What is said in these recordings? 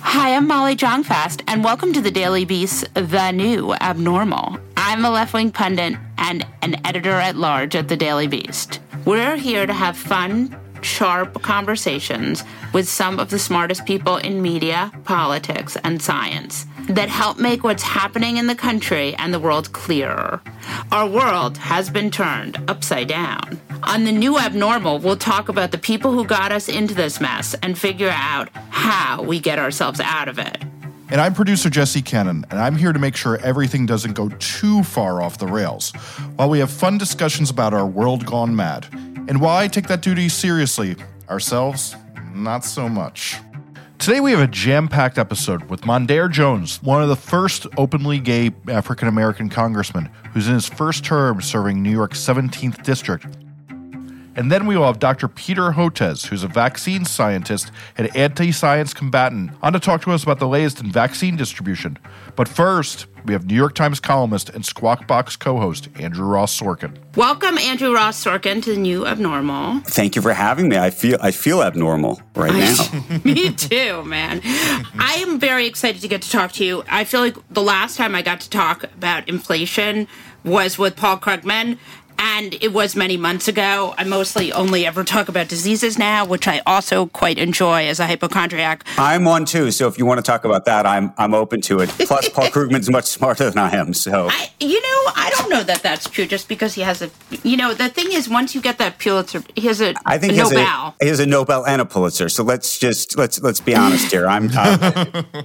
Hi, I'm Molly Jongfast, and welcome to The Daily Beast, The New Abnormal. I'm a left-wing pundit and an editor-at-large at The Daily Beast. We're here to have fun, sharp conversations with some of the smartest people in media, politics, and science that help make what's happening in the country and the world clearer. Our world has been turned upside down. On The New Abnormal, we'll talk about the people who got us into this mess and figure out how we get ourselves out of it. And I'm producer Jesse Cannon, and I'm here to make sure everything doesn't go too far off the rails, while we have fun discussions about our world gone mad. And while I take that duty seriously, ourselves, not so much. Today we have a jam-packed episode with Mondaire Jones, one of the first openly gay African-American congressmen who's in his first term serving New York's 17th district. And then we will have Dr. Peter Hotez, who's a vaccine scientist and anti-science combatant, on to talk to us about the latest in vaccine distribution. But first, we have New York Times columnist and Squawk Box co-host, Andrew Ross Sorkin. Welcome, Andrew Ross Sorkin, to The New Abnormal. Thank you for having me. I feel abnormal right now. Me too, man. I am very excited to get to talk to you. I feel like the last time I got to talk about inflation was with Paul Krugman, and it was many months ago. I mostly only ever talk about diseases now, which I also quite enjoy as a hypochondriac. I'm one too, so if you want to talk about that, I'm open to it. Plus, Paul Krugman's much smarter than I am, so. I don't know that that's true, just because he has a, the thing is, once you get that Pulitzer, he has Nobel. He has a Nobel and a Pulitzer, so let's be honest here.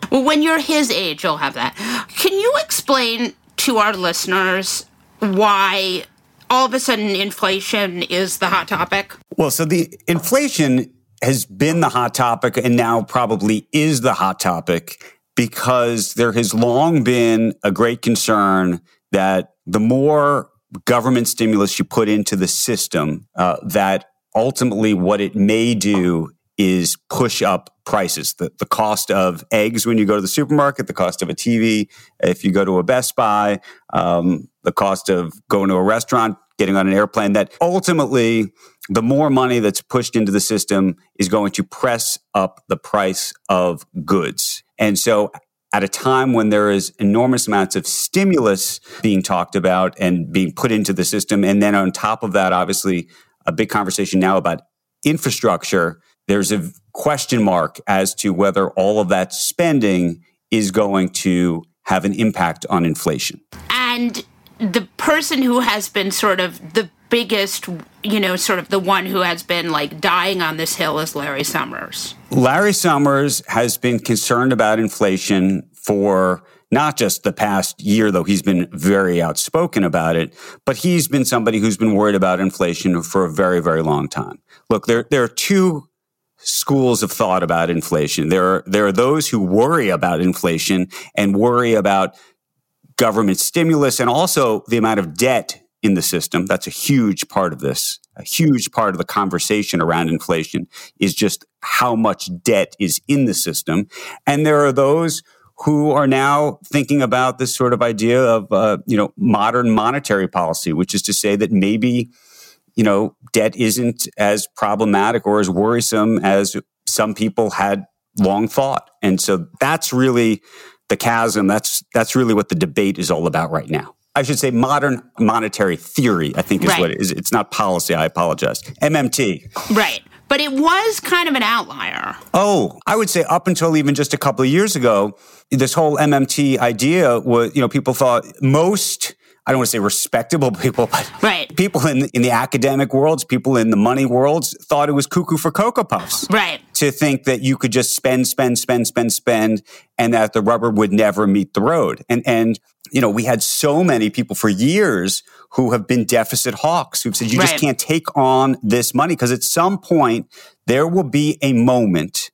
Well, when you're his age, you'll have that. Can you explain to our listeners why all of a sudden inflation is the hot topic? Well, so the inflation has been the hot topic and now probably is the hot topic because there has long been a great concern that the more government stimulus you put into the system, that ultimately what it may do is push up prices. The cost of eggs when you go to the supermarket, the cost of a TV if you go to a Best Buy, the cost of going to a restaurant, getting on an airplane, that ultimately the more money that's pushed into the system is going to press up the price of goods. And so at a time when there is enormous amounts of stimulus being talked about and being put into the system, and then on top of that, obviously, a big conversation now about infrastructure, there's a question mark as to whether all of that spending is going to have an impact on inflation. And the person who has been sort of the biggest, sort of the one who has been like dying on this hill is Larry Summers. Larry Summers has been concerned about inflation for not just the past year, though he's been very outspoken about it, but he's been somebody who's been worried about inflation for a very, very long time. Look, there are two schools of thought about inflation. There are those who worry about inflation and worry about government stimulus and also the amount of debt in the system. That's a huge part of this. A huge part of the conversation around inflation is just how much debt is in the system. And there are those who are now thinking about this sort of idea of modern monetary policy, which is to say that maybe debt isn't as problematic or as worrisome as some people had long thought. And so that's really the chasm. That's really what the debate is all about right now. I should say modern monetary theory, I think, is right. What it is. It's not policy. I apologize. MMT. Right. But it was kind of an outlier. Oh, I would say up until even just a couple of years ago, this whole MMT idea was, people thought most, I don't want to say respectable people, but right. People in the academic worlds, people in the money worlds thought it was cuckoo for Cocoa Puffs. Right. To think that you could just spend, and that the rubber would never meet the road. And you know, we had so many people for years who have been deficit hawks who've said, you just can't take on this money, because at some point there will be a moment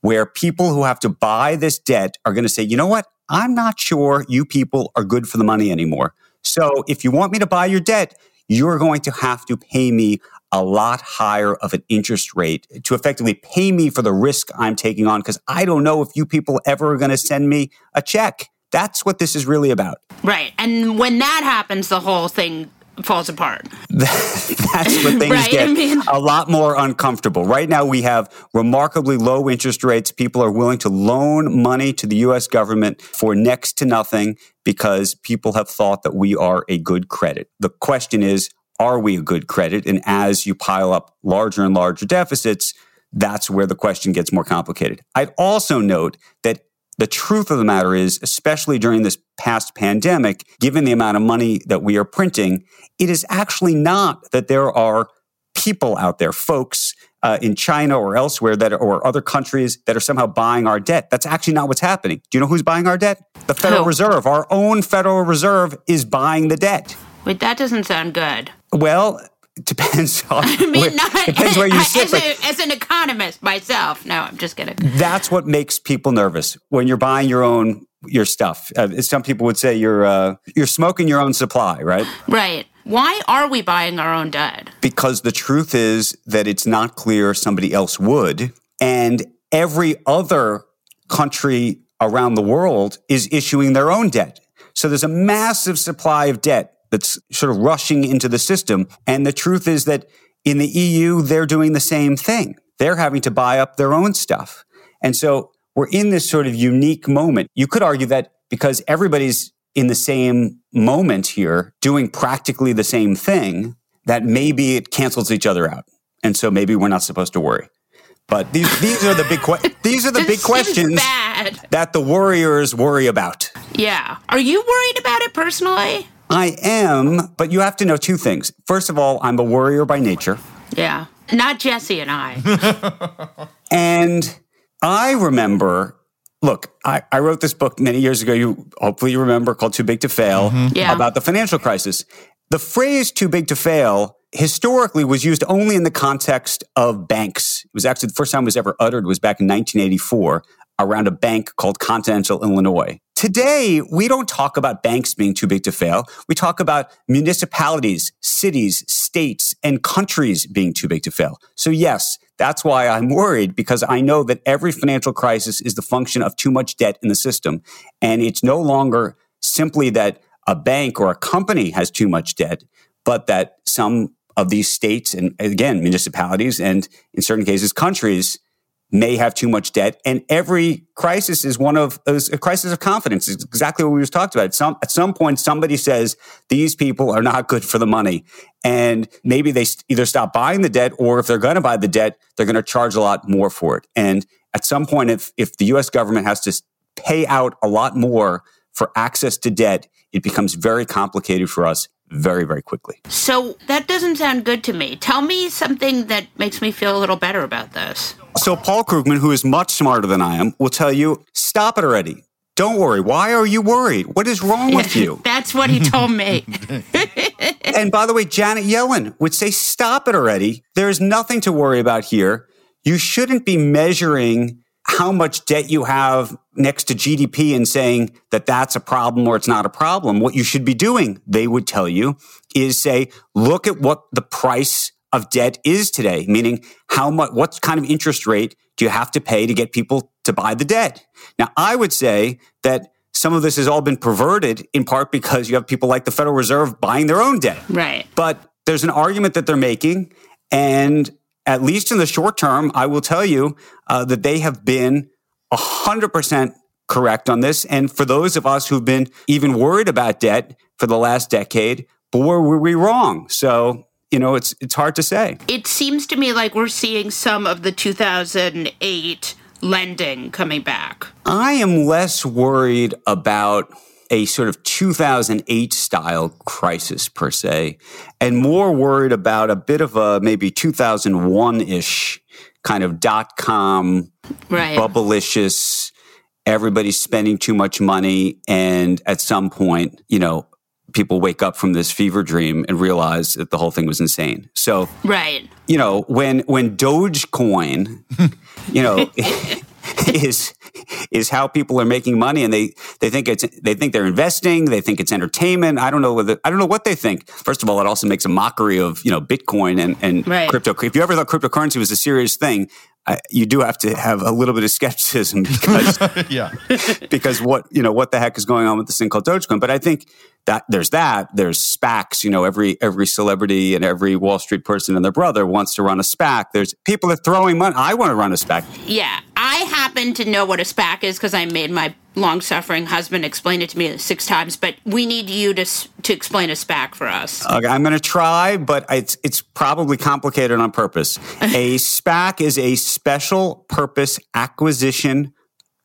where people who have to buy this debt are going to say, you know what? I'm not sure you people are good for the money anymore. So if you want me to buy your debt, you're going to have to pay me a lot higher of an interest rate to effectively pay me for the risk I'm taking on, because I don't know if you people ever are going to send me a check. That's what this is really about. Right. And when that happens, the whole thing falls apart. That's when things get a lot more uncomfortable. Right now, we have remarkably low interest rates. People are willing to loan money to the U.S. government for next to nothing because people have thought that we are a good credit. The question is, are we a good credit? And as you pile up larger and larger deficits, that's where the question gets more complicated. I'd also note that the truth of the matter is, especially during this past pandemic, given the amount of money that we are printing, it is actually not that there are people out there, folks in China or elsewhere that are, or other countries that are somehow buying our debt. That's actually not what's happening. Do you know who's buying our debt? The Federal Reserve. Our own Federal Reserve is buying the debt. Wait, that doesn't sound good. Well, it depends on where you sit. As an economist myself. No, I'm just kidding. That's what makes people nervous when you're buying your own stuff. Some people would say you're smoking your own supply, right? Right. Why are we buying our own debt? Because the truth is that it's not clear somebody else would. And every other country around the world is issuing their own debt. So there's a massive supply of debt that's sort of rushing into the system. And the truth is that in the EU, they're doing the same thing. They're having to buy up their own stuff. And so we're in this sort of unique moment. You could argue that because everybody's in the same moment here, doing practically the same thing, that maybe it cancels each other out. And so maybe we're not supposed to worry. But these are the big questions that the worriers worry about. Yeah. Are you worried about it personally? I am, but you have to know two things. First of all, I'm a worrier by nature. Yeah, not Jesse and I. And I remember, look, I wrote this book many years ago, hopefully you remember, called Too Big to Fail, about the financial crisis. The phrase too big to fail historically was used only in the context of banks. It was actually the first time it was ever uttered was back in 1984 around a bank called Continental Illinois. Today, we don't talk about banks being too big to fail. We talk about municipalities, cities, states, and countries being too big to fail. So yes, that's why I'm worried, because I know that every financial crisis is the function of too much debt in the system. And it's no longer simply that a bank or a company has too much debt, but that some of these states and, again, municipalities and, in certain cases, countries may have too much debt. And every crisis is a crisis of confidence. It's exactly what we just talked about. At some point, somebody says, these people are not good for the money. And maybe they either stop buying the debt, or if they're going to buy the debt, they're going to charge a lot more for it. And at some point, if the U.S. government has to pay out a lot more for access to debt, it becomes very complicated for us very, very quickly. So that doesn't sound good to me. Tell me something that makes me feel a little better about this. So Paul Krugman, who is much smarter than I am, will tell you, stop it already. Don't worry. Why are you worried? What is wrong with you? That's what he told me. And by the way, Janet Yellen would say, stop it already. There is nothing to worry about here. You shouldn't be measuring how much debt you have next to GDP and saying that that's a problem or it's not a problem. What you should be doing, they would tell you, is say, look at what the price of debt is today, meaning how much, what kind of interest rate do you have to pay to get people to buy the debt? Now, I would say that some of this has all been perverted in part because you have people like the Federal Reserve buying their own debt. Right. But there's an argument that they're making, and at least in the short term, I will tell you that they have been 100% correct on this. And for those of us who've been even worried about debt for the last decade, boy, were we wrong. So, you know, it's hard to say. It seems to me like we're seeing some of the 2008 lending coming back. I am less worried about a sort of 2008 style crisis per se, and more worried about a bit of a maybe 2001-ish kind of dot-com bubblicious everybody's spending too much money. And at some point, you know, people wake up from this fever dream and realize that the whole thing was insane. So, right. You know, when Dogecoin, you know, is how people are making money, and they think they're investing, they think it's entertainment. I don't know what they think. First of all, it also makes a mockery of, you know, Bitcoin and right. crypto. If you ever thought cryptocurrency was a serious thing, you do have to have a little bit of skepticism because because what the heck is going on with this thing called Dogecoin? But I think that there's SPACs. You know, every celebrity and every Wall Street person and their brother wants to run a SPAC. There's people that are throwing money. I want to run a SPAC. Yeah, I happen to know what a SPAC is because I made my long-suffering husband explained it to me 6 times, but we need you to explain a SPAC for us. Okay, I'm going to try, but it's probably complicated on purpose. A SPAC is a special purpose acquisition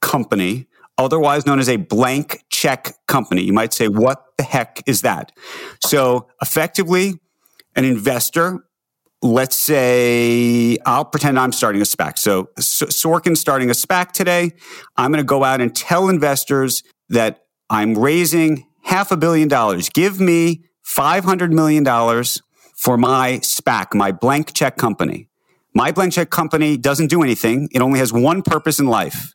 company, otherwise known as a blank check company. You might say, what the heck is that? So effectively, an investor, let's say, I'll pretend I'm starting a SPAC. So Sorkin's starting a SPAC today. I'm going to go out and tell investors that I'm raising $500 million. Give me $500 million for my SPAC, my blank check company. My blank check company doesn't do anything. It only has one purpose in life.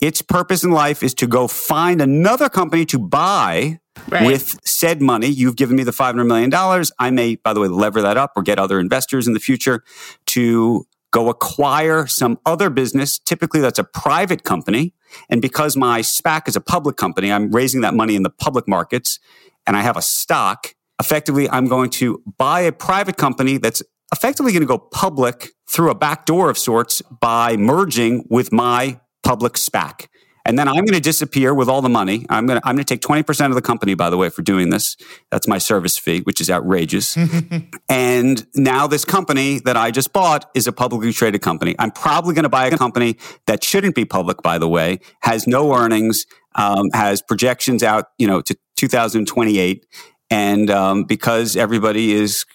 Its purpose in life is to go find another company to buy right. with said money. You've given me the $500 million. I may, by the way, lever that up or get other investors in the future to go acquire some other business. Typically, that's a private company. And because my SPAC is a public company, I'm raising that money in the public markets and I have a stock. Effectively, I'm going to buy a private company that's effectively going to go public through a back door of sorts by merging with my public SPAC. And then I'm going to disappear with all the money. I'm going to take 20% of the company, by the way, for doing this. That's my service fee, which is outrageous. And now this company that I just bought is a publicly traded company. I'm probably going to buy a company that shouldn't be public, by the way, has no earnings, has projections out, to 2028. And because everybody is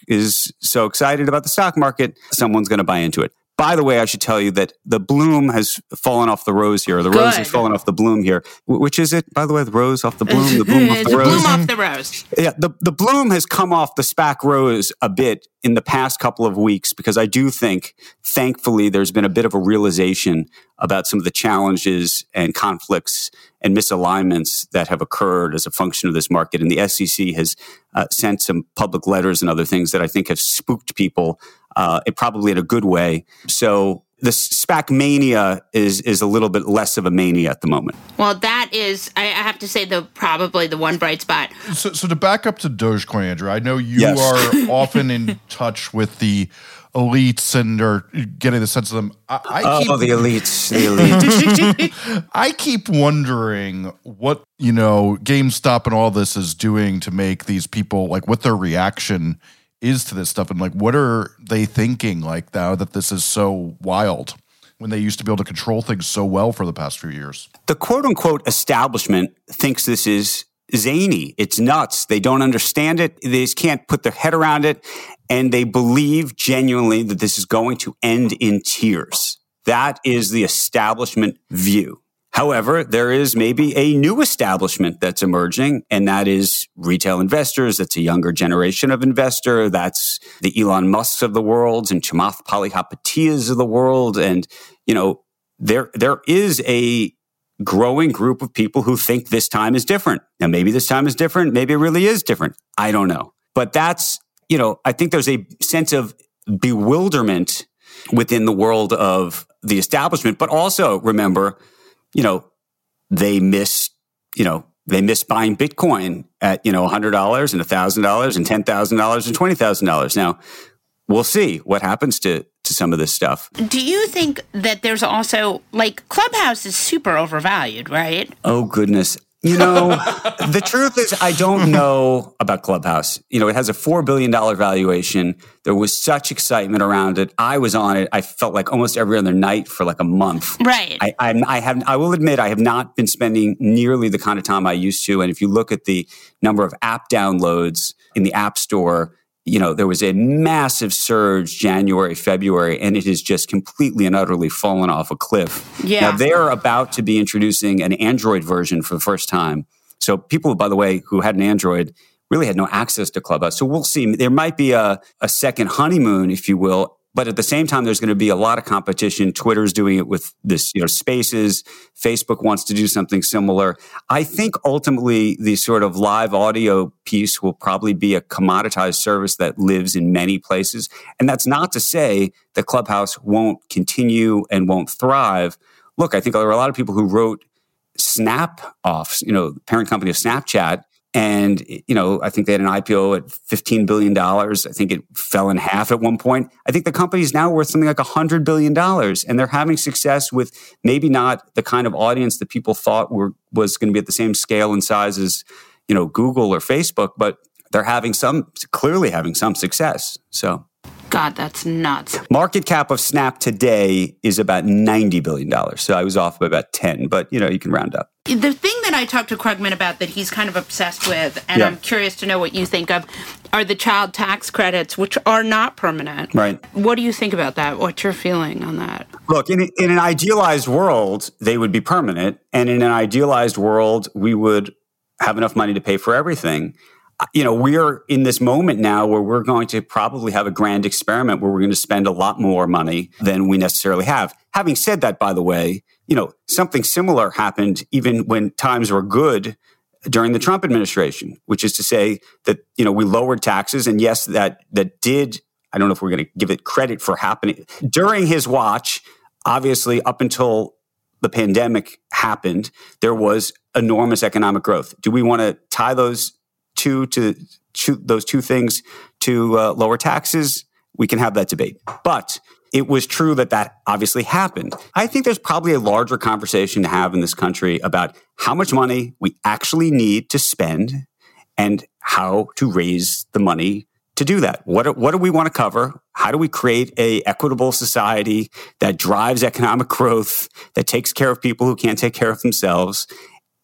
so excited about the stock market, someone's going to buy into it. By the way, I should tell you that the bloom has fallen off the rose here. The Good. Rose has fallen off the bloom here. Which is it? By the way, the rose off the bloom? The bloom off the rose? The bloom off the rose. Yeah, the bloom has come off the SPAC rose a bit in the past couple of weeks because I do think, thankfully, there's been a bit of a realization about some of the challenges and conflicts and misalignments that have occurred as a function of this market. And the SEC has sent some public letters and other things that I think have spooked people probably in a good way. So the SPAC mania is a little bit less of a mania at the moment. Well, that is, I have to say, probably the one bright spot. So to back up to Dogecoin, Andrew, I know you Yes. are often in touch with the elites and are getting the sense of them. I keep the elites. I keep wondering what, GameStop and all this is doing to make these people, like, what their reaction is to this stuff, and what are they thinking now that this is so wild when they used to be able to control things so well for the past few years? The quote-unquote establishment thinks this is zany. It's nuts. They don't understand it. They just can't put their head around it, and they believe genuinely that this is going to end in tears. That is the establishment view. However, there is maybe a new establishment that's emerging, and that is retail investors. That's a younger generation of investor. That's the Elon Musks of the world and Chamath Palihapitiya's of the world. And, there is a growing group of people who think this time is different. Now, maybe this time is different. Maybe it really is different. I don't know. But that's, I think there's a sense of bewilderment within the world of the establishment. But also, remember, they miss buying Bitcoin at, $100 and $1,000 and $10,000 and $20,000. Now, we'll see what happens to some of this stuff. Do you think that there's also, Clubhouse is super overvalued, right? Oh, goodness. The truth is I don't know about Clubhouse. It has a $4 billion valuation. There was such excitement around it. I was on it. I felt like almost every other night for a month. Right. I will admit I have not been spending nearly the kind of time I used to. And if you look at the number of app downloads in the App Store, you know, there was a massive surge January, February, and it has just completely and utterly fallen off a cliff. Yeah. Now, they're about to be introducing an Android version for the first time. So people, by the way, who had an Android really had no access to Clubhouse. So we'll see. There might be a second honeymoon, if you will. But at the same time, there's going to be a lot of competition. Twitter's doing it with this, you know, Spaces. Facebook wants to do something similar. I think ultimately the sort of live audio piece will probably be a commoditized service that lives in many places. And that's not to say that Clubhouse won't continue and won't thrive. Look, I think there are a lot of people who wrote Snap-offs, you know, the parent company of Snapchat. And, you know, I think they had an IPO at $15 billion. I think it fell in half at one point. I think the company is now worth something like $100 billion. And they're having success with maybe not the kind of audience that people thought was going to be at the same scale and size as, you know, Google or Facebook, but they're clearly having some success. So, God, that's nuts. Market cap of Snap today is about $90 billion. So I was off by about 10, but, you know, you can round up. The thing that I talked to Krugman about that he's kind of obsessed with, and yeah, I'm curious to know what you think of, are the child tax credits, which are not permanent. Right. What do you think about that? What's your feeling on that? Look, in an idealized world, they would be permanent. And in an idealized world, we would have enough money to pay for everything. You know, we're in this moment now where we're going to probably have a grand experiment where we're going to spend a lot more money than we necessarily have. Having said that, by the way, you know, something similar happened even when times were good during the Trump administration, which is to say that, you know, we lowered taxes. And yes, that did, I don't know if we're going to give it credit for happening during his watch. Obviously, up until the pandemic happened, there was enormous economic growth. Do we want to tie those two things to lower taxes? We can have that debate. But it was true that obviously happened. I think there's probably a larger conversation to have in this country about how much money we actually need to spend and how to raise the money to do that. What do we want to cover? How do we create a equitable society that drives economic growth, that takes care of people who can't take care of themselves,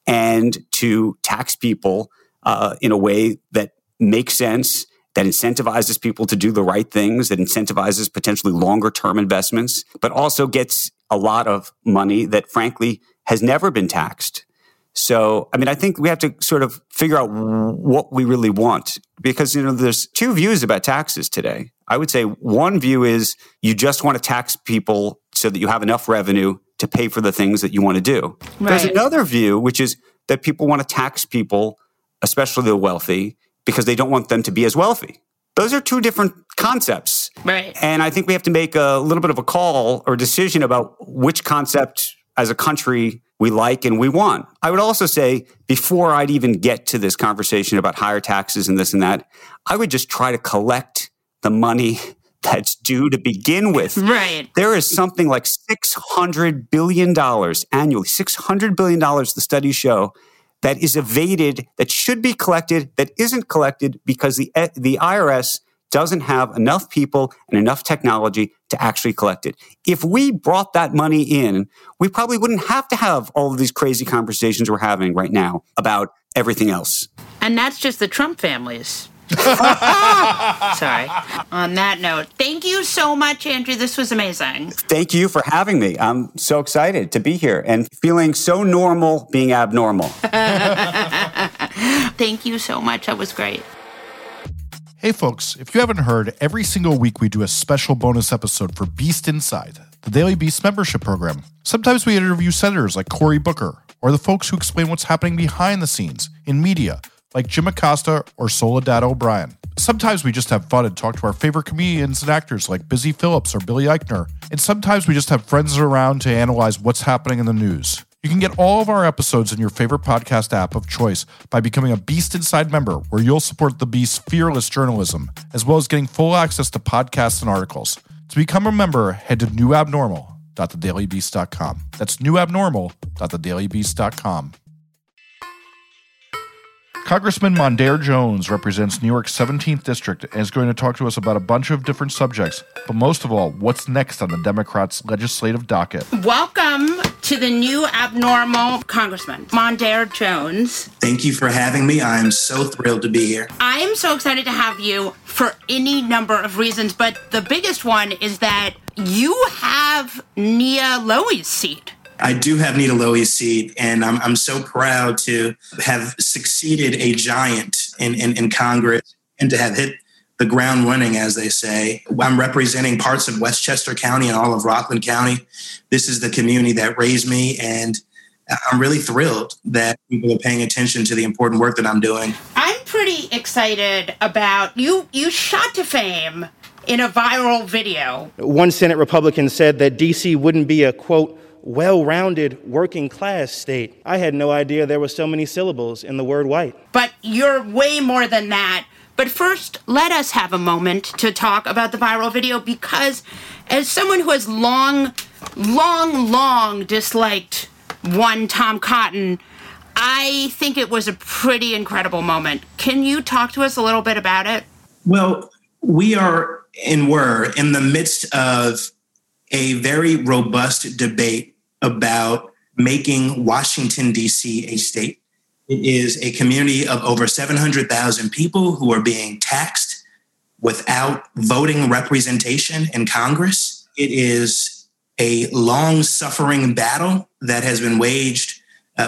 and to tax people in a way that makes sense, that incentivizes people to do the right things, that incentivizes potentially longer-term investments, but also gets a lot of money that, frankly, has never been taxed. So, I mean, I think we have to sort of figure out what we really want, because, you know, there's two views about taxes today. I would say one view is you just want to tax people so that you have enough revenue to pay for the things that you want to do. Right. There's another view, which is that people want to tax people, especially the wealthy, because they don't want them to be as wealthy. Those are two different concepts. Right. And I think we have to make a little bit of a call or decision about which concept as a country we like and we want. I would also say, before I'd even get to this conversation about higher taxes and this and that, I would just try to collect the money that's due to begin with. Right. There is something like $600 billion annually, $600 billion, the studies show, that is evaded, that should be collected, that isn't collected because the IRS doesn't have enough people and enough technology to actually collect it. If we brought that money in, we probably wouldn't have to have all of these crazy conversations we're having right now about everything else. And that's just the Trump families. Sorry. On that note, thank you so much, Andrew. This was amazing. Thank you for having me. I'm so excited to be here and feeling so normal being abnormal. Thank you so much. That was great. Hey, folks, if you haven't heard, every single week we do a special bonus episode for Beast Inside, the Daily Beast membership program. Sometimes we interview senators like Cory Booker or the folks who explain what's happening behind the scenes in media, like Jim Acosta or Soledad O'Brien. Sometimes we just have fun and talk to our favorite comedians and actors like Busy Philipps or Billy Eichner. And sometimes we just have friends around to analyze what's happening in the news. You can get all of our episodes in your favorite podcast app of choice by becoming a Beast Inside member, where you'll support the Beast's fearless journalism, as well as getting full access to podcasts and articles. To become a member, head to newabnormal.thedailybeast.com. That's newabnormal.thedailybeast.com. Congressman Mondaire Jones represents New York's 17th District and is going to talk to us about a bunch of different subjects, but most of all, what's next on the Democrats' legislative docket. Welcome to the new abnormal Congressman, Mondaire Jones. Thank you for having me. I am so thrilled to be here. I am so excited to have you for any number of reasons, but the biggest one is that you have Nia Lowey's seat. I do have Nita Lowey's seat, and I'm so proud to have succeeded a giant in Congress and to have hit the ground running, as they say. I'm representing parts of Westchester County and all of Rockland County. This is the community that raised me, and I'm really thrilled that people are paying attention to the important work that I'm doing. I'm pretty excited about you shot to fame in a viral video. One Senate Republican said that D.C. wouldn't be a, quote, well-rounded working-class state. I had no idea there were so many syllables in the word white. But you're way more than that. But first, let us have a moment to talk about the viral video, because as someone who has long disliked one Tom Cotton, I think it was a pretty incredible moment. Can you talk to us a little bit about it? Well, we are and were in the midst of a very robust debate about making Washington, D.C. a state. It is a community of over 700,000 people who are being taxed without voting representation in Congress. It is a long-suffering battle that has been waged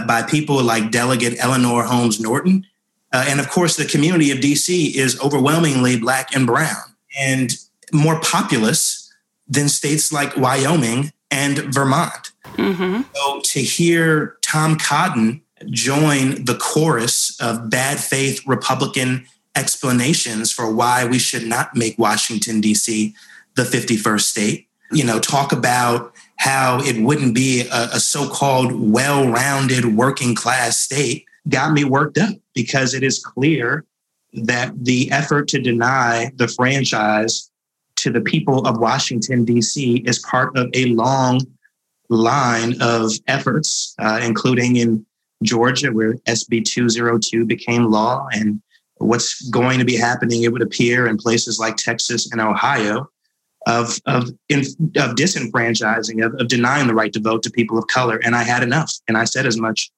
by people like Delegate Eleanor Holmes Norton. And of course, the community of D.C. is overwhelmingly Black and brown and more populous than states like Wyoming and Vermont. Mm-hmm. So to hear Tom Cotton join the chorus of bad faith Republican explanations for why we should not make Washington, D.C. the 51st state, talk about how it wouldn't be a so-called well-rounded working class state got me worked up, because it is clear that the effort to deny the franchise to the people of Washington, D.C. is part of a long line of efforts, including in Georgia, where SB 202 became law, and what's going to be happening, it would appear, in places like Texas and Ohio, of disenfranchising, of denying the right to vote to people of color. And I had enough. And I said as much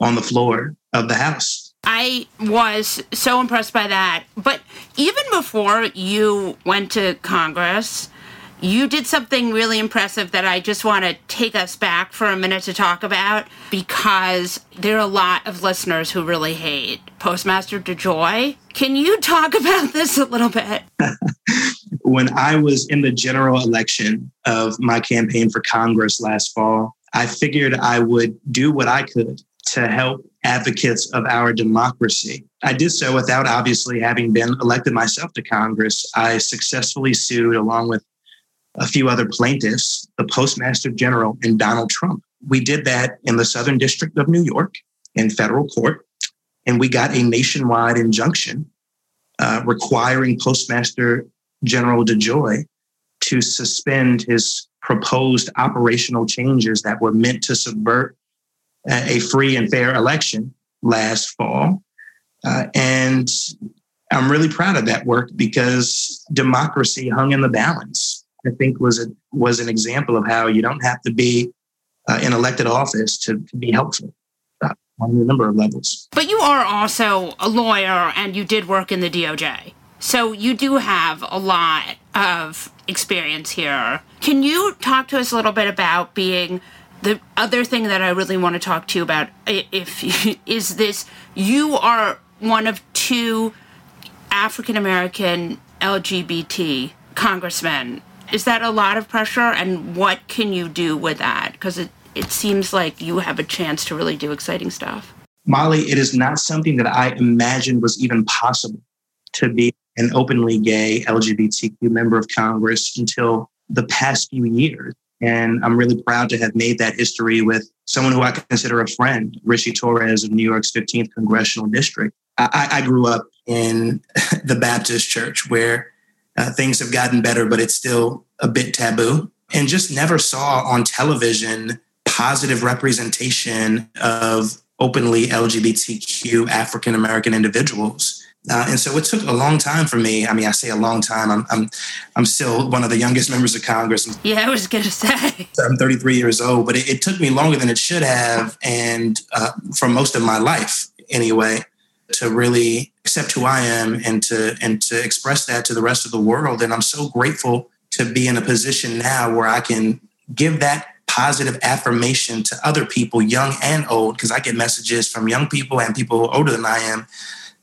on the floor of the House. I was so impressed by that. But even before you went to Congress, you did something really impressive that I just want to take us back for a minute to talk about, because there are a lot of listeners who really hate Postmaster DeJoy. Can you talk about this a little bit? When I was in the general election of my campaign for Congress last fall, I figured I would do what I could to help advocates of our democracy. I did so without obviously having been elected myself to Congress. I successfully sued, along with a few other plaintiffs, the Postmaster General and Donald Trump. We did that in the Southern District of New York in federal court, and we got a nationwide injunction requiring Postmaster General DeJoy to suspend his proposed operational changes that were meant to subvert a free and fair election last fall. And I'm really proud of that work, because democracy hung in the balance, I think, was an example of how you don't have to be in elected office to be helpful on a number of levels. But you are also a lawyer, and you did work in the DOJ. So you do have a lot of experience here. Can you talk to us a little bit about being... The other thing that I really want to talk to you about is this: you are one of two African-American LGBT congressmen. Is that a lot of pressure, and what can you do with that? Because it seems like you have a chance to really do exciting stuff. Molly, it is not something that I imagined was even possible, to be an openly gay LGBTQ member of Congress, until the past few years. And I'm really proud to have made that history with someone who I consider a friend, Rishi Torres of New York's 15th Congressional District. I grew up in the Baptist church, where things have gotten better, but it's still a bit taboo, and just never saw on television positive representation of openly LGBTQ African-American individuals. And so it took a long time for me. I mean, I say a long time. I'm still one of the youngest members of Congress. Yeah, I was going to say. I'm 33 years old, but it took me longer than it should have, and for most of my life anyway, to really accept who I am and to express that to the rest of the world. And I'm so grateful to be in a position now where I can give that positive affirmation to other people, young and old, because I get messages from young people and people older than I am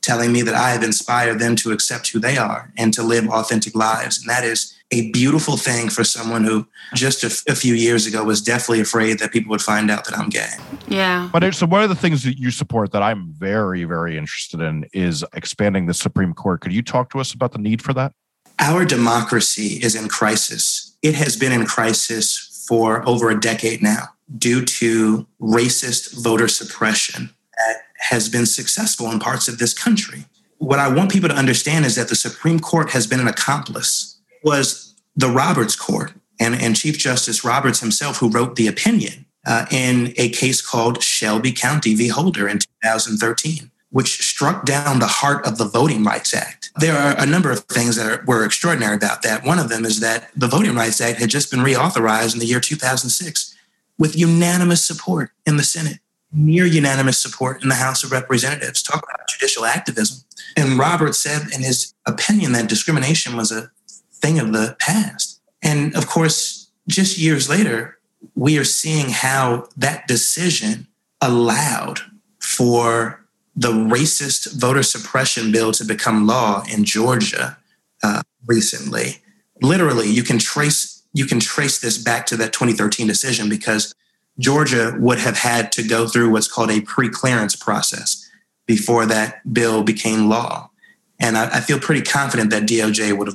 telling me that I have inspired them to accept who they are and to live authentic lives. And that is a beautiful thing for someone who just a few years ago was definitely afraid that people would find out that I'm gay. Yeah. But so one of the things that you support that I'm very, very interested in is expanding the Supreme Court. Could you talk to us about the need for that? Our democracy is in crisis. It has been in crisis for over a decade now due to racist voter suppression that has been successful in parts of this country. What I want people to understand is that the Supreme Court has been an accomplice. It was the Roberts Court and Chief Justice Roberts himself who wrote the opinion in a case called Shelby County v. Holder in 2013, which struck down the heart of the Voting Rights Act. There are a number of things that were extraordinary about that. One of them is that the Voting Rights Act had just been reauthorized in the year 2006 with unanimous support in the Senate. Near unanimous support in the House of Representatives. Talk about judicial activism. And Roberts said in his opinion that discrimination was a thing of the past. And of course, just years later, we are seeing how that decision allowed for the racist voter suppression bill to become law in Georgia recently. Literally, you can trace this back to that 2013 decision because Georgia would have had to go through what's called a pre-clearance process before that bill became law. And I feel pretty confident that DOJ would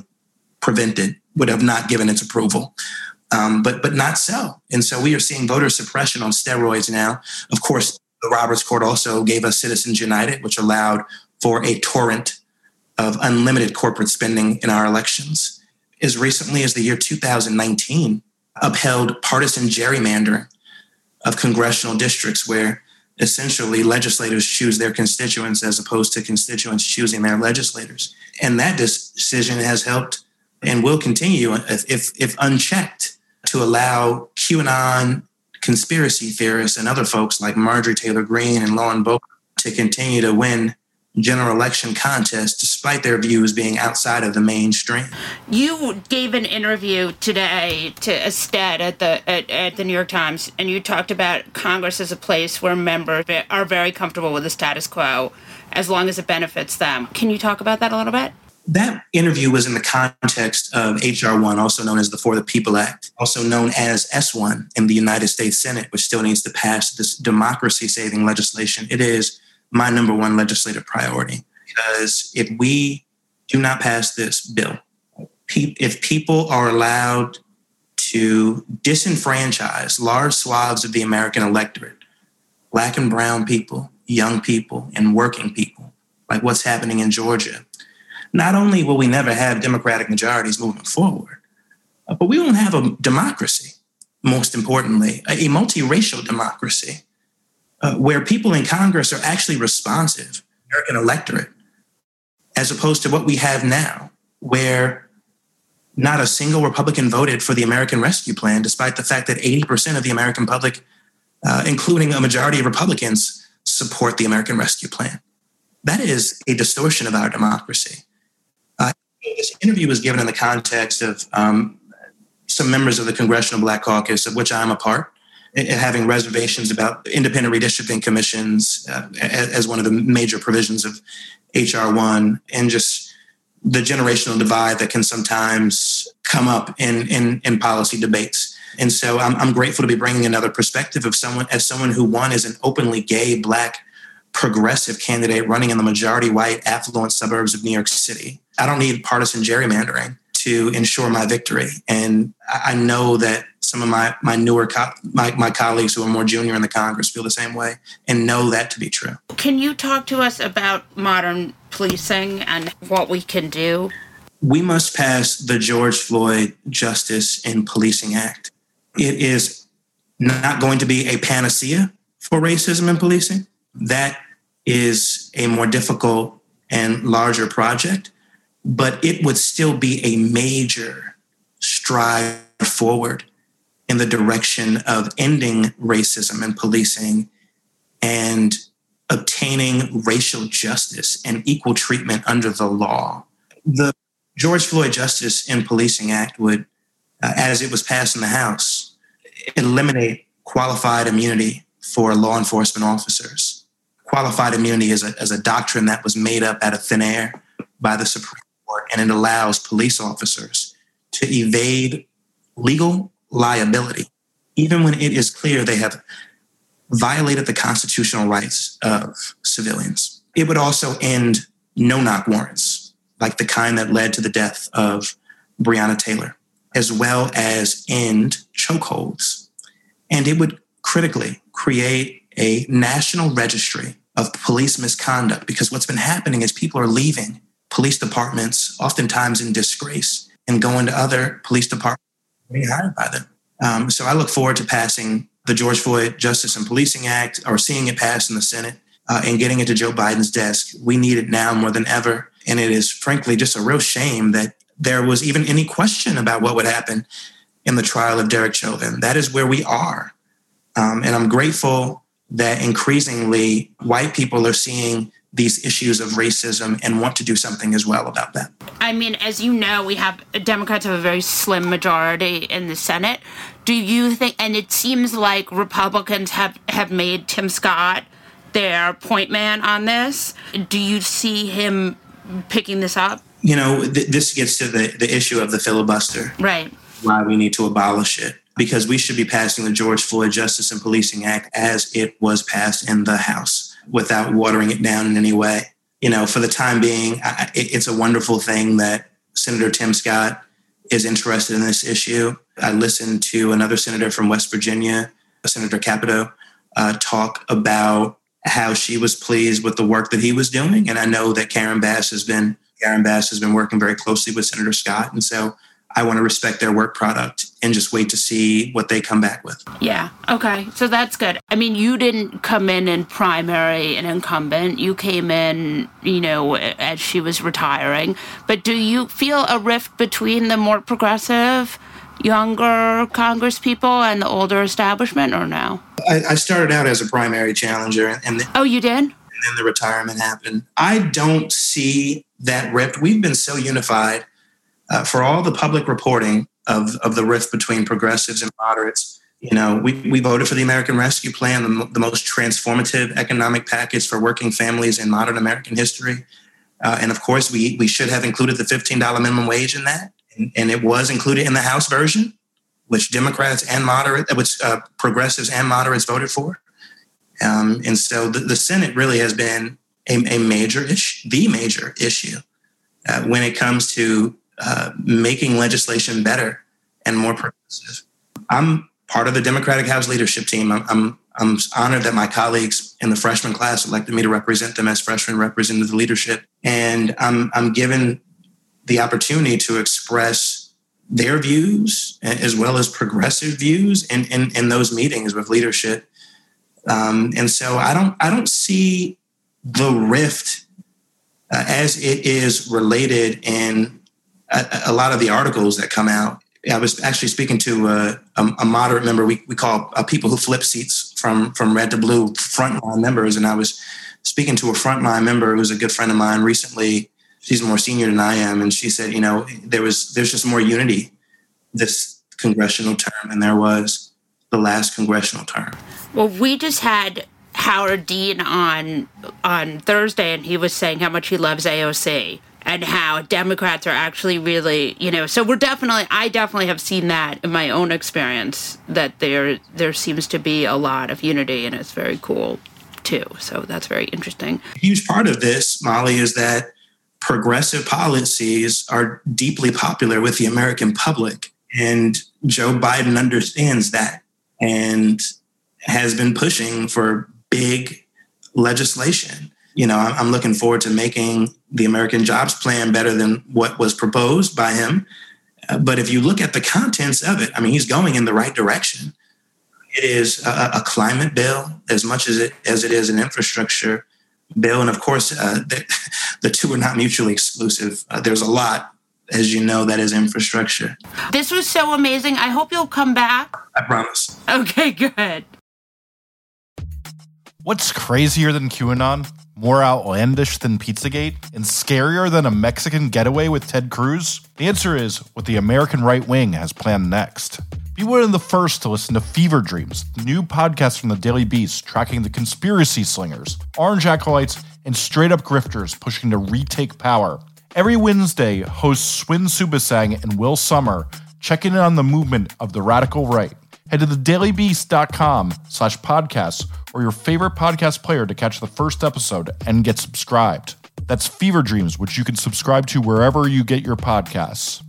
have not given its approval, but not so. And so we are seeing voter suppression on steroids now. Of course, the Roberts Court also gave us Citizens United, which allowed for a torrent of unlimited corporate spending in our elections. As recently as the year 2019, upheld partisan gerrymandering of congressional districts where essentially legislators choose their constituents as opposed to constituents choosing their legislators. And that decision has helped and will continue, if unchecked, to allow QAnon conspiracy theorists and other folks like Marjorie Taylor Greene and Lauren Boebert to continue to win general election contests despite their views being outside of the mainstream. You gave an interview today to a stat at the New York Times, and you talked about Congress as a place where members are very comfortable with the status quo as long as it benefits them. Can you talk about that a little bit? That interview was in the context of H.R. 1, also known as the For the People Act, also known as S1 in the United States Senate, which still needs to pass this democracy-saving legislation. It is my number one legislative priority, because if we do not pass this bill, if people are allowed to disenfranchise large swaths of the American electorate, Black and brown people, young people, and working people, like what's happening in Georgia, not only will we never have Democratic majorities moving forward, but we won't have a democracy, most importantly, a multiracial democracy. Where people in Congress are actually responsive to the American electorate, as opposed to what we have now, where not a single Republican voted for the American Rescue Plan, despite the fact that 80% of the American public, including a majority of Republicans, support the American Rescue Plan. That is a distortion of our democracy. This interview was given in the context of some members of the Congressional Black Caucus, of which I'm a part, having reservations about independent redistricting commissions as one of the major provisions of H.R. 1, and just the generational divide that can sometimes come up in policy debates. And so I'm grateful to be bringing another perspective of someone who, one, is an openly gay, Black, progressive candidate running in the majority white, affluent suburbs of New York City. I don't need partisan gerrymandering to ensure my victory. And I know that some of my newer colleagues who are more junior in the Congress feel the same way and know that to be true. Can you talk to us about modern policing and what we can do? We must pass the George Floyd Justice in Policing Act. It is not going to be a panacea for racism and policing. That is a more difficult and larger project, but it would still be a major stride forward in the direction of ending racism and policing and obtaining racial justice and equal treatment under the law. The George Floyd Justice in Policing Act would, as it was passed in the House, eliminate qualified immunity for law enforcement officers. Qualified immunity is a doctrine that was made up out of thin air by the Supreme Court, and it allows police officers to evade legal liability, even when it is clear they have violated the constitutional rights of civilians. It would also end no-knock warrants, like the kind that led to the death of Breonna Taylor, as well as end chokeholds. And it would critically create a national registry of police misconduct, because what's been happening is people are leaving police departments, oftentimes in disgrace, and going to other police departments being hired by them. So I look forward to passing the George Floyd Justice and Policing Act, or seeing it pass in the Senate and getting it to Joe Biden's desk. We need it now more than ever. And it is frankly just a real shame that there was even any question about what would happen in the trial of Derek Chauvin. That is where we are. And I'm grateful that increasingly white people are seeing these issues of racism and want to do something as well about that. I mean, as you know, we have Democrats have a very slim majority in the Senate. Do you think, and it seems like Republicans have made Tim Scott their point man on this. Do you see him picking this up? You know, this gets to the issue of the filibuster. Right. Why we need to abolish it. Because we should be passing the George Floyd Justice and Policing Act as it was passed in the House, without watering it down in any way. You know, for the time being, it's a wonderful thing that Senator Tim Scott is interested in this issue. I listened to another senator from West Virginia, Senator Capito, talk about how she was pleased with the work that he was doing. And I know that Karen Bass has been working very closely with Senator Scott. And so I want to respect their work product and just wait to see what they come back with. Yeah. Okay. So that's good. I mean, you didn't come in primary an incumbent. You came in, you know, as she was retiring. But do you feel a rift between the more progressive, younger Congress people and the older establishment, or no? I started out as a primary challenger. Oh, you did? And then the retirement happened. I don't see that rift. We've been so unified. For all the public reporting of the rift between progressives and moderates, you know, we voted for the American Rescue Plan, the most transformative economic package for working families in modern American history. And of course, we should have included the $15 minimum wage in that. And it was included in the House version, which progressives and moderates voted for. And so the Senate really has been the major issue when it comes to making legislation better and more progressive. I'm part of the Democratic House leadership team. I'm honored that my colleagues in the freshman class elected me to represent them as freshman representative leadership. And I'm given the opportunity to express their views as well as progressive views in those meetings with leadership. And so I don't see the rift as it is related in a lot of the articles that come out. I was actually speaking to a moderate member. We call people who flip seats from red to blue frontline members. And I was speaking to a frontline member who's a good friend of mine recently. She's more senior than I am. And she said, you know, there's just more unity this congressional term than there was the last congressional term. Well, we just had Howard Dean on Thursday, and he was saying how much he loves AOC. And how Democrats are actually really, you know, so I definitely have seen that in my own experience, that there seems to be a lot of unity, and it's very cool too. So that's very interesting. A huge part of this, Molly, is that progressive policies are deeply popular with the American public, and Joe Biden understands that and has been pushing for big legislation. You know, I'm looking forward to making the American Jobs Plan better than what was proposed by him. But if you look at the contents of it, I mean, he's going in the right direction. It is a climate bill as much as it is an infrastructure bill. And of course, the two are not mutually exclusive. There's a lot, as you know, that is infrastructure. This was so amazing. I hope you'll come back. I promise. Okay, good. What's crazier than QAnon, more outlandish than Pizzagate, and scarier than a Mexican getaway with Ted Cruz? The answer is what the American right wing has planned next. Be one of the first to listen to Fever Dreams, the new podcast from The Daily Beast tracking the conspiracy slingers, orange acolytes, and straight-up grifters pushing to retake power. Every Wednesday, hosts Swin Subasang and Will Sommer checking in on the movement of the radical right. Head to thedailybeast.com/podcasts or your favorite podcast player to catch the first episode and get subscribed. That's Fever Dreams, which you can subscribe to wherever you get your podcasts.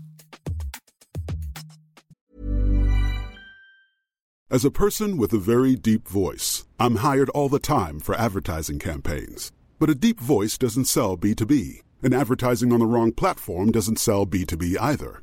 As a person with a very deep voice, I'm hired all the time for advertising campaigns. But a deep voice doesn't sell B2B, and advertising on the wrong platform doesn't sell B2B either.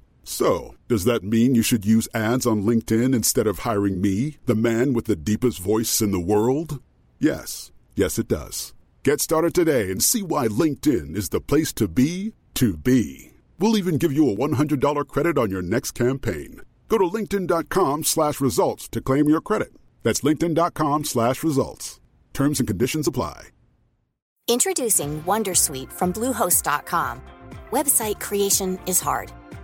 So, does that mean you should use ads on LinkedIn instead of hiring me, the man with the deepest voice in the world? Yes. Yes, it does. Get started today and see why LinkedIn is the place to be to be. We'll even give you a $100 credit on your next campaign. Go to linkedin.com/results to claim your credit. That's linkedin.com/results. Terms and conditions apply. Introducing WonderSuite from Bluehost.com. Website creation is hard.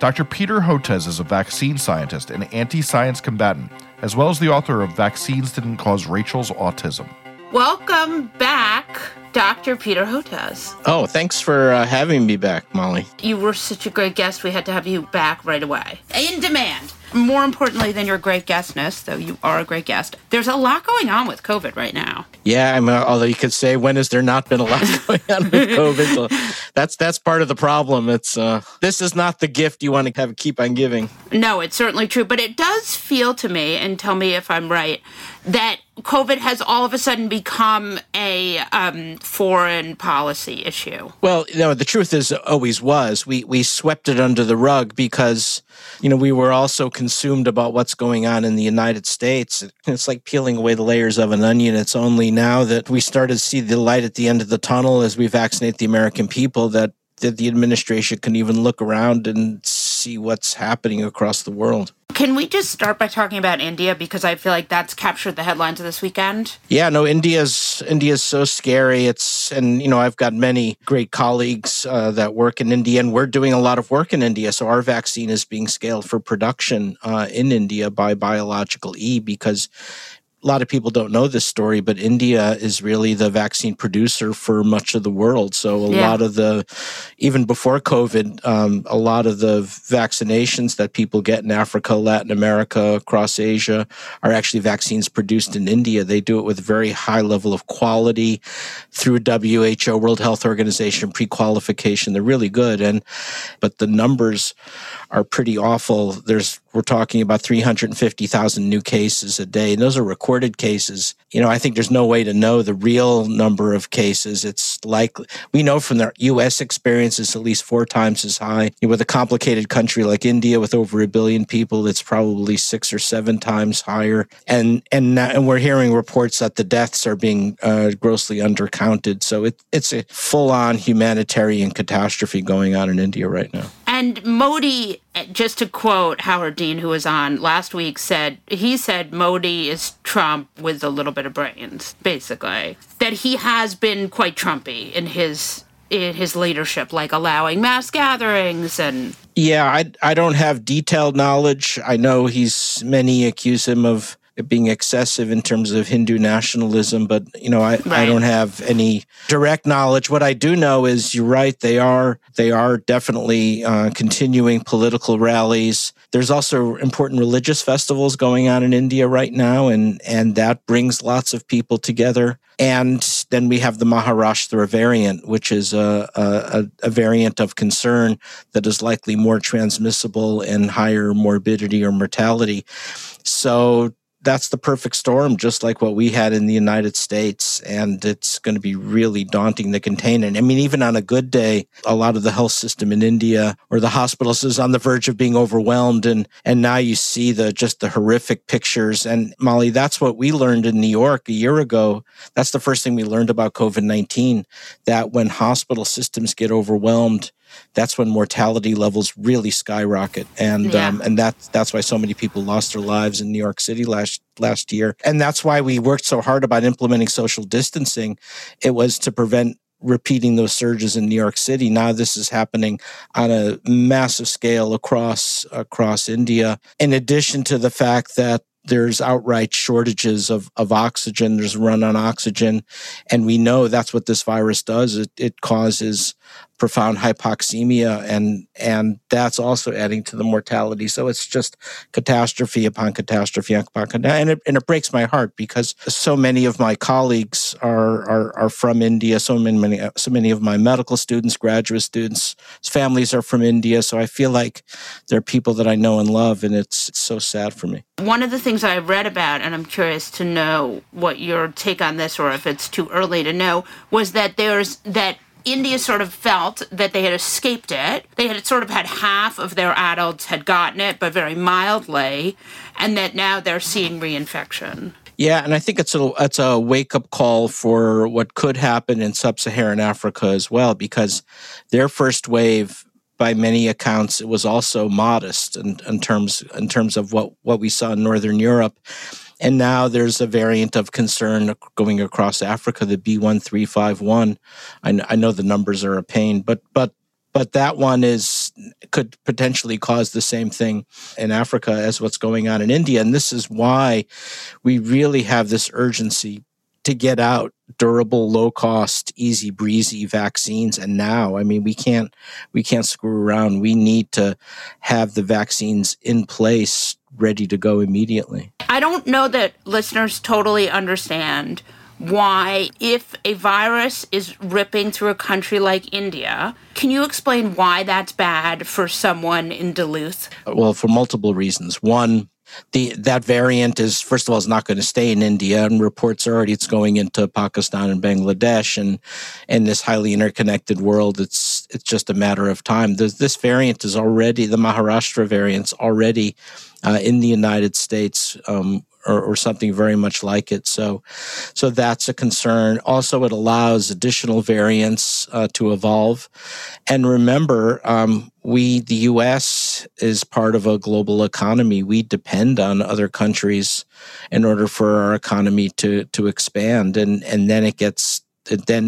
Dr. Peter Hotez is a vaccine scientist and anti-science combatant, as well as the author of Vaccines Didn't Cause Rachel's Autism. Welcome back, Dr. Peter Hotez. Oh, thanks for having me back, Molly. You were such a great guest, we had to have you back right away. In demand. More importantly than your great guestness, though you are a great guest, there's a lot going on with COVID right now. Yeah, although you could say, when has there not been a lot going on with COVID? So that's part of the problem. It's this is not the gift you want to have keep on giving. No, it's certainly true. But it does feel to me, and tell me if I'm right, that COVID has all of a sudden become a foreign policy issue. Well, no, the truth is, it always was. We swept it under the rug because, we were also consumed about what's going on in the United States. It's like peeling away the layers of an onion. It's only now that we started to see the light at the end of the tunnel as we vaccinate the American people that the administration can even look around and see what's happening across the world. Can we just start by talking about India? Because I feel like that's captured the headlines of this weekend. Yeah, no, India's so scary. I've got many great colleagues that work in India, and we're doing a lot of work in India. So our vaccine is being scaled for production in India by Biological E, because a lot of people don't know this story, but India is really the vaccine producer for much of the world. So even before COVID, a lot of the vaccinations that people get in Africa, Latin America, across Asia are actually vaccines produced in India. They do it with very high level of quality through WHO, World Health Organization, pre-qualification. They're really good. But the numbers are pretty awful. We're talking about 350,000 new cases a day, and those are recorded cases. I think there's no way to know the real number of cases. It's likely, we know from the U.S. experience, it's at least 4 times as high. With a complicated country like India with over 1 billion people, it's probably 6 or 7 times higher. And we're hearing reports that the deaths are being grossly undercounted. So it's a full-on humanitarian catastrophe going on in India right now. And Modi, just to quote Howard Dean, who was on last week, said Modi is Trump with a little bit of brains, basically. That he has been quite Trumpy in his in his leadership, like allowing mass gatherings and... Yeah, I don't have detailed knowledge. I know many accuse him of being excessive in terms of Hindu nationalism, but, you know, I don't have any direct knowledge. What I do know is, you're right, they are definitely continuing political rallies. There's also important religious festivals going on in India right now, and that brings lots of people together. And then we have the Maharashtra variant, which is a variant of concern that is likely more transmissible and higher morbidity or mortality. So that's the perfect storm, just like what we had in the United States. And it's going to be really daunting to contain it. I mean, even on a good day, a lot of the health system in India or the hospitals is on the verge of being overwhelmed. And now you see just the horrific pictures. And Molly, that's what we learned in New York a year ago. That's the first thing we learned about COVID-19, that when hospital systems get overwhelmed, that's when mortality levels really skyrocket, and that's why so many people lost their lives in New York City last year, and that's why we worked so hard about implementing social distancing. It was to prevent repeating those surges in New York City. Now this is happening on a massive scale across India. In addition to the fact that there's outright shortages of oxygen, there's a run on oxygen, and we know that's what this virus does. It causes profound hypoxemia, and that's also adding to the mortality. So it's just catastrophe upon catastrophe upon catastrophe. And it breaks my heart because so many of my colleagues are from India. So many of my medical students, graduate students, families are from India. So I feel like they're people that I know and love, and it's so sad for me. One of the things I read about, and I'm curious to know what your take on this, or if it's too early to know, was that India sort of felt that they had escaped it. They had sort of had half of their adults had gotten it, but very mildly, and that now they're seeing reinfection. Yeah, and I think it's a wake-up call for what could happen in sub-Saharan Africa as well, because their first wave, by many accounts, it was also modest in terms of what we saw in Northern Europe. And now there's a variant of concern going across Africa, the B.1.351. I know the numbers are a pain, but that one could potentially cause the same thing in Africa as what's going on in India. And this is why we really have this urgency to get out durable, low-cost, easy breezy vaccines. And now, I mean, we can't screw around. We need to have the vaccines in place, ready to go immediately. I don't know that listeners totally understand why, if a virus is ripping through a country like India, can you explain why that's bad for someone in Duluth? Well, for multiple reasons. One, that variant is, first of all, is not going to stay in India, and reports are already it's going into Pakistan and Bangladesh, and this highly interconnected world, it's just a matter of time. This variant is already, the Maharashtra variant's already in the United States, or something very much like it. So that's a concern. Also, it allows additional variants to evolve. And remember, the U.S. is part of a global economy. We depend on other countries in order for our economy to expand. And then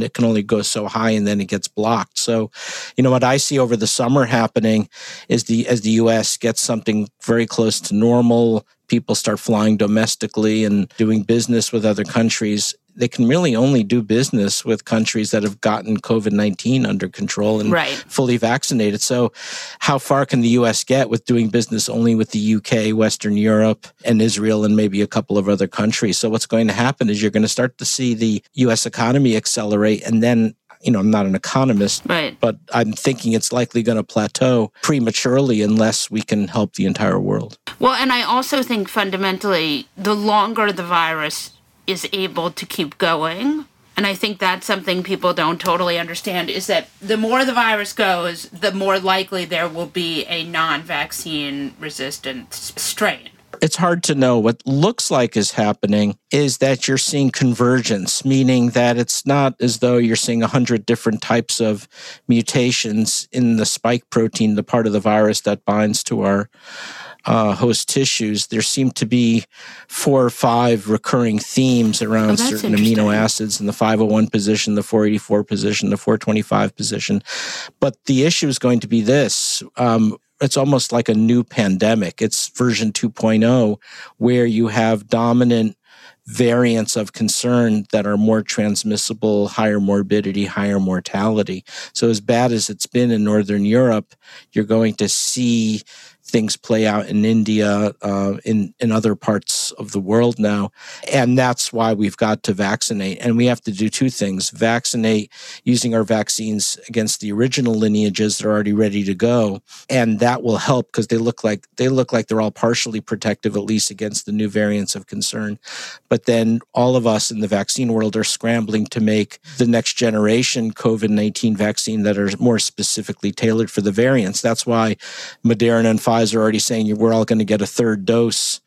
it can only go so high, and then it gets blocked. So, you know, what I see over the summer happening is as the U.S. gets something very close to normal, people start flying domestically and doing business with other countries. They can really only do business with countries that have gotten COVID-19 under control and fully vaccinated. So how far can the U.S. get with doing business only with the U.K., Western Europe, and Israel, and maybe a couple of other countries? So what's going to happen is you're going to start to see the U.S. economy accelerate, and then, you know, I'm not an economist, but I'm thinking it's likely going to plateau prematurely unless we can help the entire world. Well, and I also think fundamentally, the longer the virus is able to keep going, and I think that's something people don't totally understand, is that the more the virus goes, the more likely there will be a non-vaccine resistant strain. It's hard to know. What looks like is happening is that you're seeing convergence, meaning that it's not as though you're seeing 100 different types of mutations in the spike protein, the part of the virus that binds to our host tissues, there seem to be 4 or 5 recurring themes around certain amino acids in the 501 position, the 484 position, the 425 position. But the issue is going to be this. It's almost like a new pandemic. It's version 2.0, where you have dominant variants of concern that are more transmissible, higher morbidity, higher mortality. So as bad as it's been in Northern Europe, you're going to see things play out in India, in other parts of the world now. And that's why we've got to vaccinate. And we have to do 2 things. Vaccinate using our vaccines against the original lineages that are already ready to go. And that will help because they look like they're all partially protective, at least against the new variants of concern. But then all of us in the vaccine world are scrambling to make the next generation COVID-19 vaccine that are more specifically tailored for the variants. That's why Moderna and Pfizer are already saying we're all going to get a 3rd dose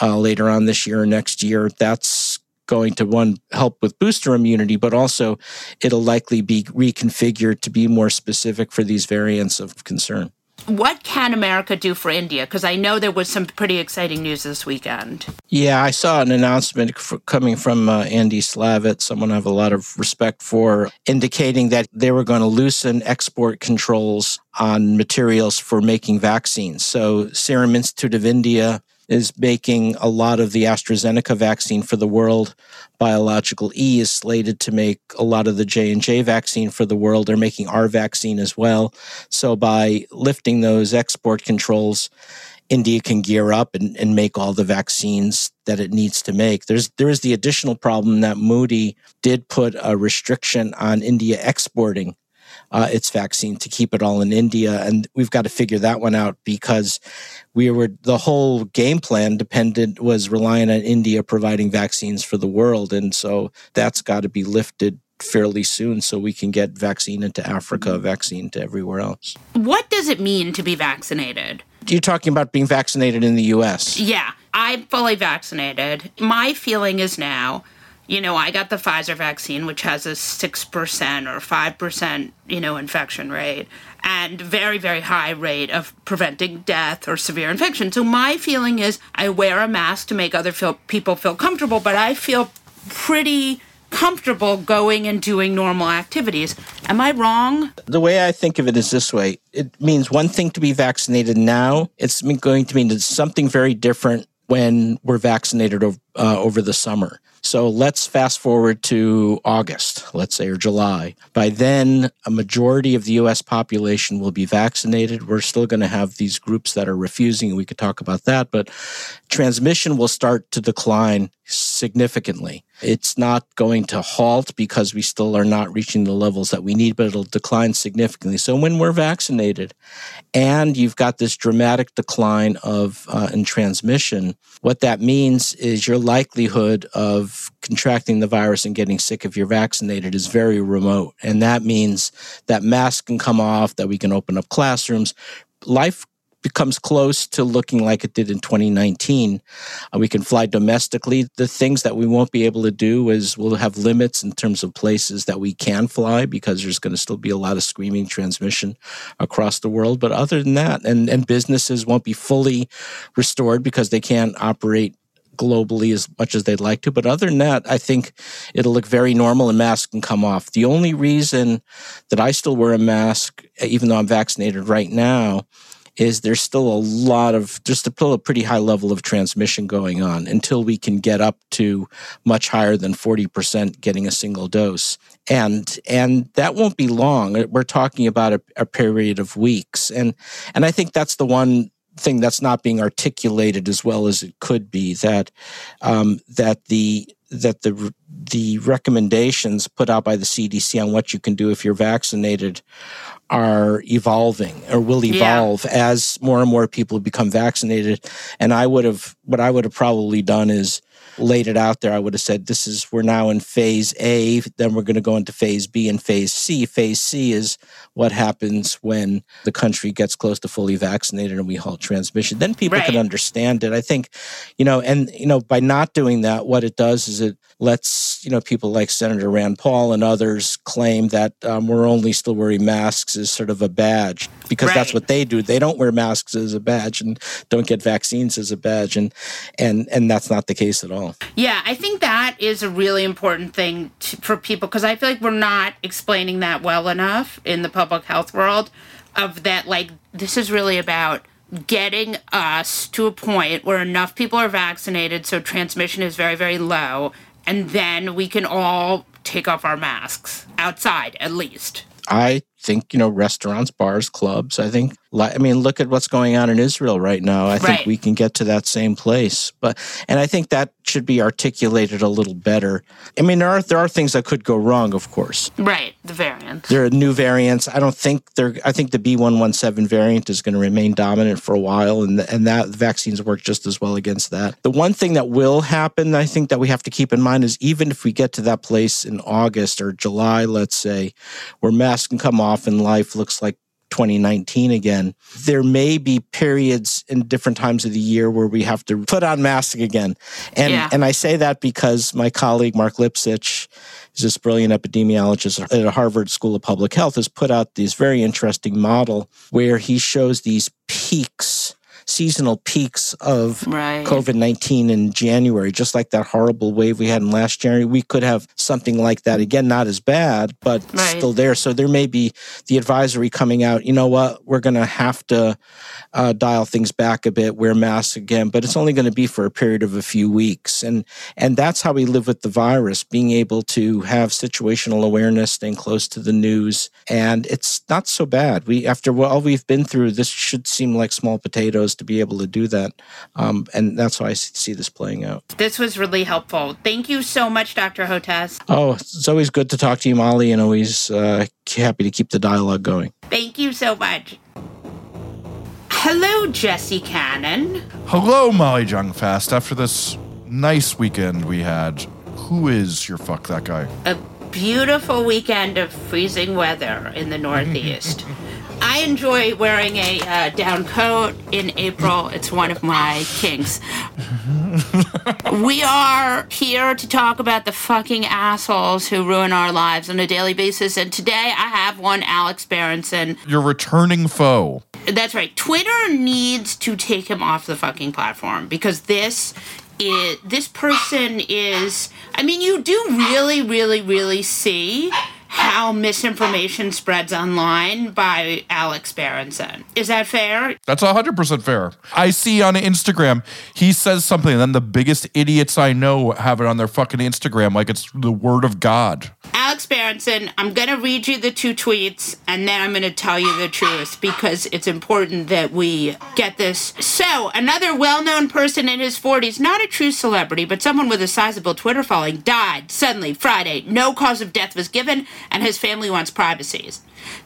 later on this year or next year. That's going to, 1, help with booster immunity, but also it'll likely be reconfigured to be more specific for these variants of concern. What can America do for India? Because I know there was some pretty exciting news this weekend. Yeah, I saw an announcement coming from Andy Slavitt, someone I have a lot of respect for, indicating that they were going to loosen export controls on materials for making vaccines. So Serum Institute of India is making a lot of the AstraZeneca vaccine for the world. Biological E is slated to make a lot of the J&J vaccine for the world. They're making our vaccine as well. So by lifting those export controls, India can gear up and make all the vaccines that it needs to make. There is the additional problem that Modi did put a restriction on India exporting its vaccine to keep it all in India. And we've got to figure that one out because the whole game plan was reliant on India providing vaccines for the world. And so that's got to be lifted fairly soon so we can get vaccine into Africa, vaccine to everywhere else. What does it mean to be vaccinated? You're talking about being vaccinated in the U.S. Yeah, I'm fully vaccinated. My feeling is now, I got the Pfizer vaccine, which has a 6% or 5%, infection rate and very, very high rate of preventing death or severe infection. So my feeling is I wear a mask to make other people feel comfortable, but I feel pretty comfortable going and doing normal activities. Am I wrong? The way I think of it is this way. It means one thing to be vaccinated now. It's going to mean something very different when we're vaccinated over the summer. So let's fast forward to August, let's say, or July. By then, a majority of the U.S. population will be vaccinated. We're still going to have these groups that are refusing. We could talk about that, but transmission will start to decline significantly. It's not going to halt because we still are not reaching the levels that we need, but it'll decline significantly. So when we're vaccinated and you've got this dramatic decline in transmission, what that means is your likelihood of contracting the virus and getting sick if you're vaccinated is very remote. And that means that masks can come off, that we can open up classrooms. Life becomes close to looking like it did in 2019. We can fly domestically. The things that we won't be able to do is we'll have limits in terms of places that we can fly because there's going to still be a lot of screaming transmission across the world. But other than that, and businesses won't be fully restored because they can't operate globally as much as they'd like to. But other than that, I think it'll look very normal and masks can come off. The only reason that I still wear a mask, even though I'm vaccinated right now, is there's still a pretty high level of transmission going on until we can get up to much higher than 40% getting a single dose. And that won't be long. We're talking about a period of weeks. And I think that's the one thing that's not being articulated as well as it could be, that the recommendations put out by the CDC on what you can do if you're vaccinated are evolving or will evolve as more and more people become vaccinated. And what I would have probably done is laid it out there, I would have said, this is, we're now in phase A, then we're going to go into phase B and phase C. Phase C is what happens when the country gets close to fully vaccinated and we halt transmission. Then people can understand it. I think, by not doing that, what it does is it lets, people like Senator Rand Paul and others claim that we're only still wearing masks as sort of a badge, because that's what they do. They don't wear masks as a badge and don't get vaccines as a badge. And that's not the case at all. Yeah, I think that is a really important thing for people, because I feel like we're not explaining that well enough in the public health world, of that, like, this is really about getting us to a point where enough people are vaccinated so transmission is very, very low, and then we can all take off our masks outside, at least. I think, restaurants, bars, clubs, look at what's going on in Israel right now. I think we can get to that same place. And I think that should be articulated a little better. I mean, there are things that could go wrong, of course. Right, the variants. There are new variants. I think the B.1.1.7 variant is going to remain dominant for a while, and that vaccines work just as well against that. The one thing that will happen, I think, that we have to keep in mind is, even if we get to that place in August or July, let's say, where masks can come off and life looks like 2019 again, there may be periods in different times of the year where we have to put on masks again. And I say that because my colleague, Mark Lipsitch, who's this brilliant epidemiologist at Harvard School of Public Health, has put out this very interesting model where he shows these peaks, seasonal peaks of COVID-19 in January, just like that horrible wave we had in last January. We could have something like that again, not as bad, but still there. So there may be the advisory coming out, you know what, we're going to have to dial things back a bit, wear masks again, but it's only going to be for a period of a few weeks. And that's how we live with the virus, being able to have situational awareness, staying close to the news. And it's not so bad. After all we've been through, this should seem like small potatoes to be able to do that. And that's how I see this playing out. This was really helpful. Thank you so much, Dr. Hotez. Oh, it's always good to talk to you, Molly, and always happy to keep the dialogue going. Thank you so much. Hello, Jesse Cannon. Hello, Molly Jongfast. After this nice weekend we had, who is your fuck that guy? A beautiful weekend of freezing weather in the Northeast. I enjoy wearing a down coat in April. It's one of my kinks. We are here to talk about the fucking assholes who ruin our lives on a daily basis. And today I have one, Alex Berenson. Your returning foe. That's right. Twitter needs to take him off the fucking platform, because this person is... I mean, you do really, really, really see how misinformation spreads online by Alex Berenson. Is that fair? That's 100% fair. I see on Instagram, he says something, and then the biggest idiots I know have it on their fucking Instagram like it's the word of God. Alex Berenson, I'm going to read you the two tweets, and then I'm going to tell you the truth, because it's important that we get this. So, another well-known person in his 40s, not a true celebrity, but someone with a sizable Twitter following, died suddenly Friday. No cause of death was given, and his family wants privacy.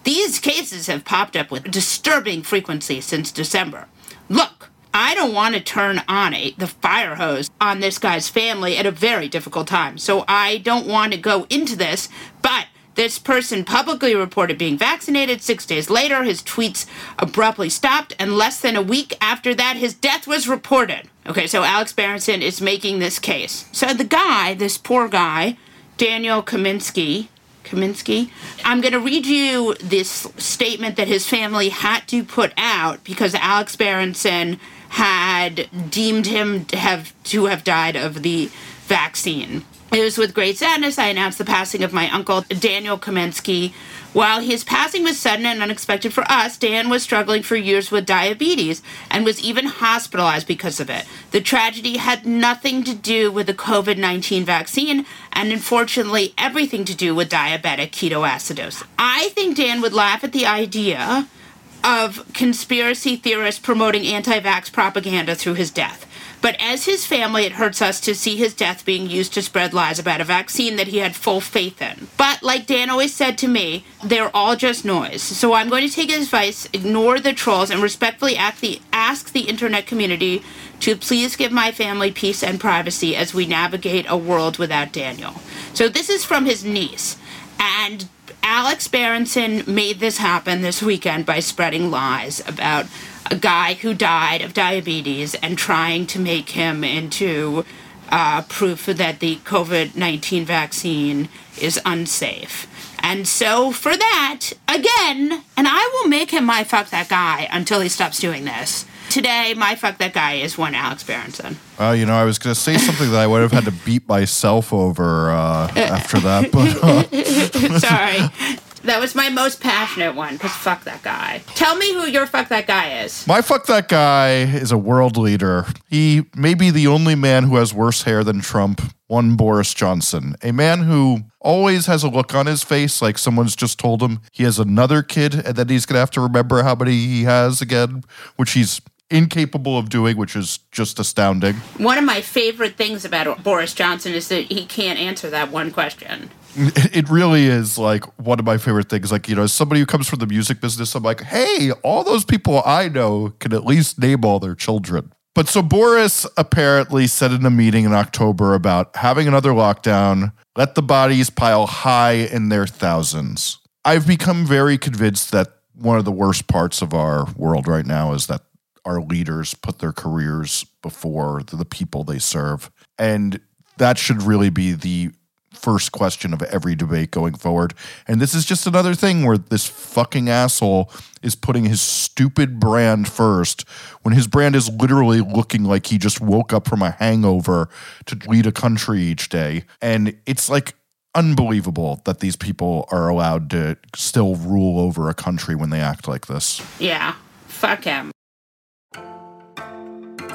These cases have popped up with disturbing frequency since December. Look, I don't want to turn on the fire hose on this guy's family at a very difficult time, so I don't want to go into this, but this person publicly reported being vaccinated. 6 days later, his tweets abruptly stopped, and less than a week after that, his death was reported. Okay, so Alex Berenson is making this case. So the guy, this poor guy, Daniel Kaminsky. I'm going to read you this statement that his family had to put out because Alex Berenson had deemed him to have died of the vaccine. It was with great sadness I announced the passing of my uncle, Daniel Kaminsky. While his passing was sudden and unexpected for us, Dan was struggling for years with diabetes and was even hospitalized because of it. The tragedy had nothing to do with the COVID-19 vaccine, and unfortunately everything to do with diabetic ketoacidosis. I think Dan would laugh at the idea of conspiracy theorists promoting anti-vax propaganda through his death. But as his family, it hurts us to see his death being used to spread lies about a vaccine that he had full faith in. But like Dan always said to me, they're all just noise. So I'm going to take his advice, ignore the trolls, and respectfully ask the internet community to please give my family peace and privacy as we navigate a world without Daniel. So this is from his niece. And Alex Berenson made this happen this weekend by spreading lies about a guy who died of diabetes and trying to make him into proof that the COVID-19 vaccine is unsafe. And so for that, again, and I will make him my fuck that guy until he stops doing this. Today, my fuck that guy is one Alex Berenson. I was going to say something that I would have had to beat myself over after that. But, sorry. That was my most passionate one, because fuck that guy. Tell me who your fuck that guy is. My fuck that guy is a world leader. He may be the only man who has worse hair than Trump, one Boris Johnson, a man who always has a look on his face like someone's just told him he has another kid and then he's going to have to remember how many he has again, which he's incapable of doing, which is just astounding. One of my favorite things about Boris Johnson is that he can't answer that one question. It really is like one of my favorite things. Like, as somebody who comes from the music business, I'm like, hey, all those people I know can at least name all their children. But so Boris apparently said in a meeting in October about having another lockdown, let the bodies pile high in their thousands. I've become very convinced that one of the worst parts of our world right now is that our leaders put their careers before the people they serve. And that should really be the first question of every debate going forward. And this is just another thing where this fucking asshole is putting his stupid brand first when his brand is literally looking like he just woke up from a hangover to lead a country each day. And it's like unbelievable that these people are allowed to still rule over a country when they act like this. Yeah, fuck him.